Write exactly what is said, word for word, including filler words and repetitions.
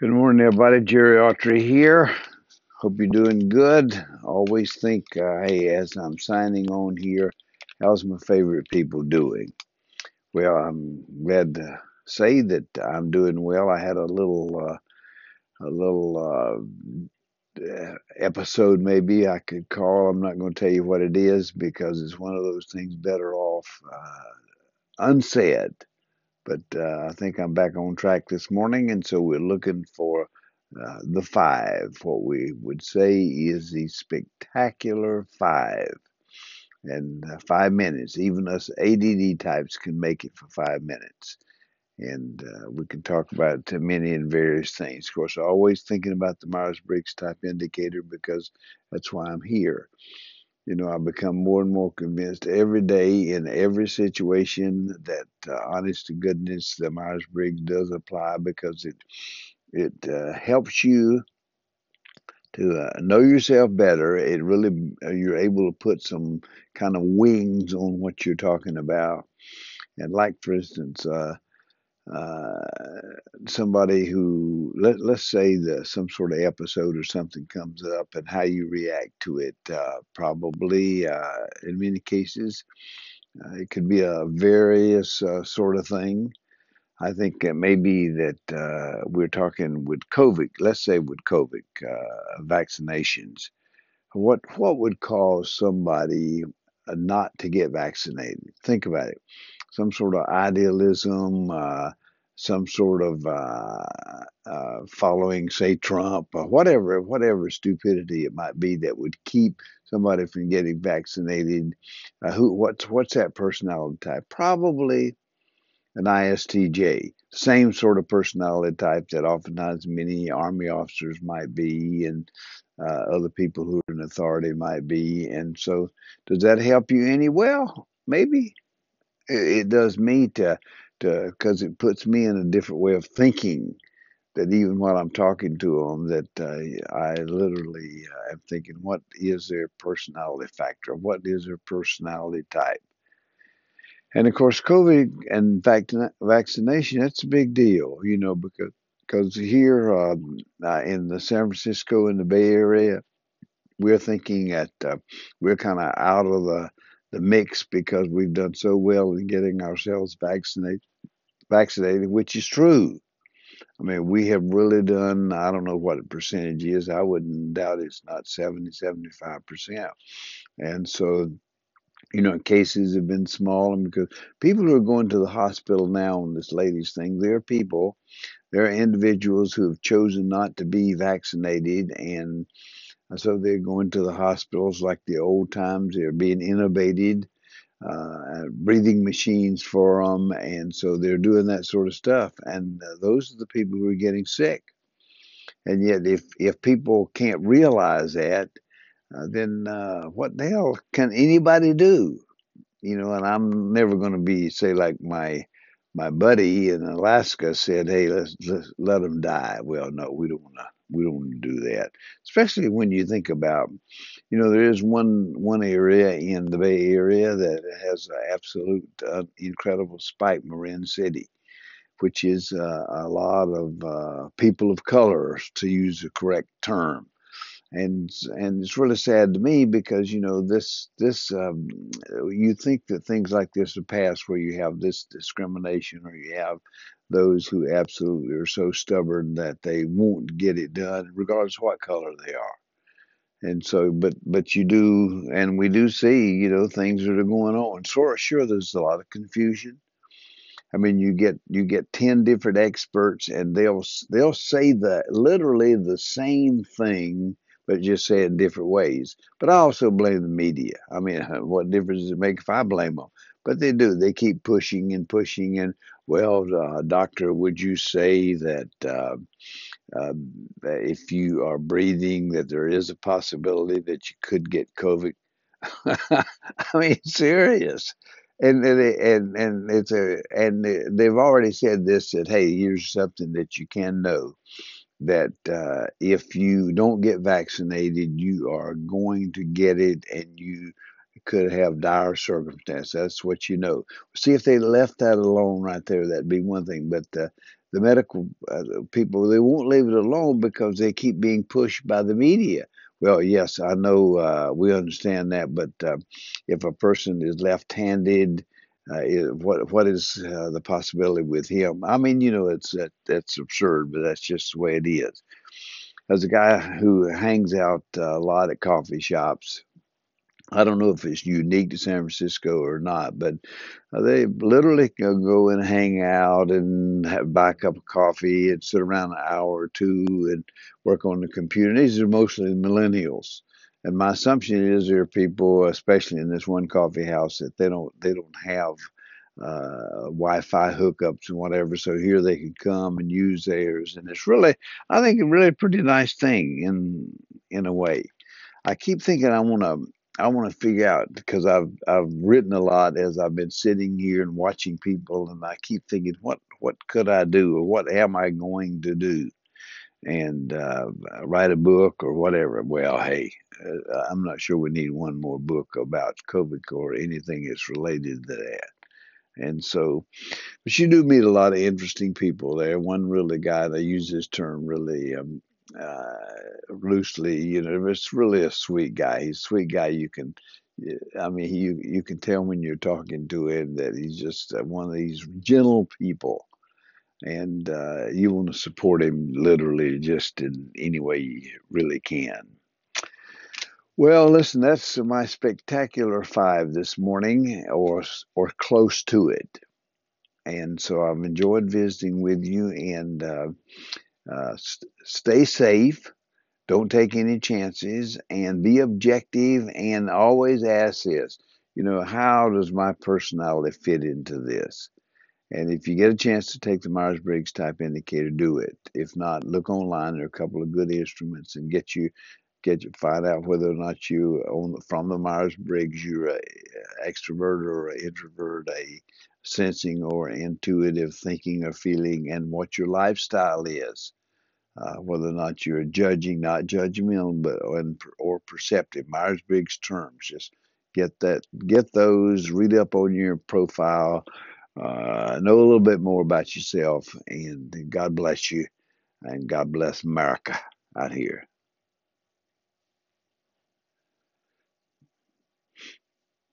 Good morning, everybody. Jerry Autry here. Hope you're doing good. Always think, uh, hey, as I'm signing on here, how's my favorite people doing? Well, I'm glad to say that I'm doing well. I had a little, uh, a little uh, episode, maybe I could call. I'm not going to tell you what it is because it's one of those things better off uh, unsaid. But uh, I think I'm back on track this morning, and so we're looking for uh, the five. What we would say is the spectacular five. And uh, five minutes, even us A D D types can make it for five minutes. And uh, we can talk about many and various things. Of course, always thinking about the Myers-Briggs type indicator because that's why I'm here. You know, I become more and more convinced every day in every situation that, uh, honest to goodness, the Myers-Briggs does apply because it it uh, helps you to uh, know yourself better. It really, you're able to put some kind of wings on what you're talking about. And like, for instance, uh, uh, somebody who, let, let's say that some sort of episode or something comes up and how you react to it, uh, probably uh, in many cases, uh, it could be a various uh, sort of thing. I think it may be that uh, we're talking with COVID, let's say with COVID uh, vaccinations. What, what would cause somebody not to get vaccinated? Think about it. Some sort of idealism, uh, some sort of uh, uh, following, say, Trump, or whatever, whatever stupidity it might be that would keep somebody from getting vaccinated. Uh, who? What's what's that personality type? Probably an I S T J, same sort of personality type that oftentimes many Army officers might be, and uh, other people who are in authority might be. And so, does that help you any? Well, maybe. It does me to, to, because it puts me in a different way of thinking that even while I'm talking to them, that uh, I literally uh, am thinking, what is their personality factor? What is their personality type? And of course, COVID and vac- vaccination, that's a big deal, you know, because, because here um, uh, in the San Francisco, in the Bay Area, we're thinking that uh, we're kind of out of the, the mix because we've done so well in getting ourselves vaccinated, vaccinated, which is true. I mean, we have really done, I don't know what the percentage is. I wouldn't doubt it's not seventy, seventy-five percent. And so, you know, cases have been small. And because people who are going to the hospital now on this latest thing, they're people, they're individuals who have chosen not to be vaccinated, and so they're going to the hospitals like the old times. They're being intubated, uh, breathing machines for them. And so they're doing that sort of stuff. And uh, those are the people who are getting sick. And yet if, if people can't realize that, uh, then uh, what the hell can anybody do? You know, and I'm never going to be, say, like my my buddy in Alaska said, hey, let's, let's let them die. Well, no, we don't want to. We don't want to do that, especially when you think about, you know, there is one one area in the Bay Area that has an absolute uh, incredible spike, Marin City, which is uh, a lot of uh, people of color, to use the correct term. And and it's really sad to me because, you know, this, this um, you think that things like this are past where you have this discrimination or you have those who absolutely are so stubborn that they won't get it done, regardless of what color they are. And so, but but you do, and we do see, you know, things that are going on. So sure, there's a lot of confusion. I mean, you get you get ten different experts, and they'll they'll say the literally the same thing, but just say it in different ways. But I also blame the media. I mean, what difference does it make if I blame them? But they do. They keep pushing and pushing and. Well, uh, doctor, would you say that uh, uh, if you are breathing, that there is a possibility that you could get COVID? I mean, serious, and and and it's a and they've already said this that hey, here's something that you can know that uh, if you don't get vaccinated, you are going to get it, and you. Could have dire circumstances. That's what you know. See, if they left that alone right there, that'd be one thing. But uh, the medical uh, people, they won't leave it alone because they keep being pushed by the media. Well, yes, I know uh, we understand that, but uh, if a person is left-handed, uh, what what is uh, the possibility with him? I mean, you know, it's that that's absurd, but that's just the way it is. As a guy who hangs out a lot at coffee shops, I don't know if it's unique to San Francisco or not, but they literally can go and hang out and have, buy a cup of coffee and sit around an hour or two and work on the computer. And these are mostly millennials, and my assumption is there are people, especially in this one coffee house, that they don't they don't have uh, Wi-Fi hookups and whatever. So here they can come and use theirs, and it's really, I think, a really pretty nice thing in in a way. I keep thinking I want to. I want to figure out, because I've I've written a lot as I've been sitting here and watching people, and I keep thinking, what what could I do, or what am I going to do, and uh, write a book or whatever. Well, hey, I'm not sure we need one more book about COVID or anything that's related to that. And so, but you do meet a lot of interesting people there. One really guy, they use this term really Um, uh loosely, you know, it's really a sweet guy. He's a sweet guy. You can, I mean, you you can tell when you're talking to him that he's just one of these gentle people, and uh, you want to support him literally just in any way you really can. Well, listen, that's my spectacular five this morning, or or close to it, and so I've enjoyed visiting with you, and Uh, Uh, st- stay safe, don't take any chances, and be objective, and always ask this, you know, how does my personality fit into this? And if you get a chance to take the Myers-Briggs type indicator, do it. If not, look online. There are a couple of good instruments, and get you, get you, find out whether or not you, on the, from the Myers-Briggs, you're an extrovert or an introvert, a sensing or intuitive thinking or feeling, and what your lifestyle is. Uh, whether or not you're judging, not judgmental, but or perceptive. Myers-Briggs terms. Just get that, get those. Read up on your profile. Uh, know a little bit more about yourself. And God bless you, and God bless America out here.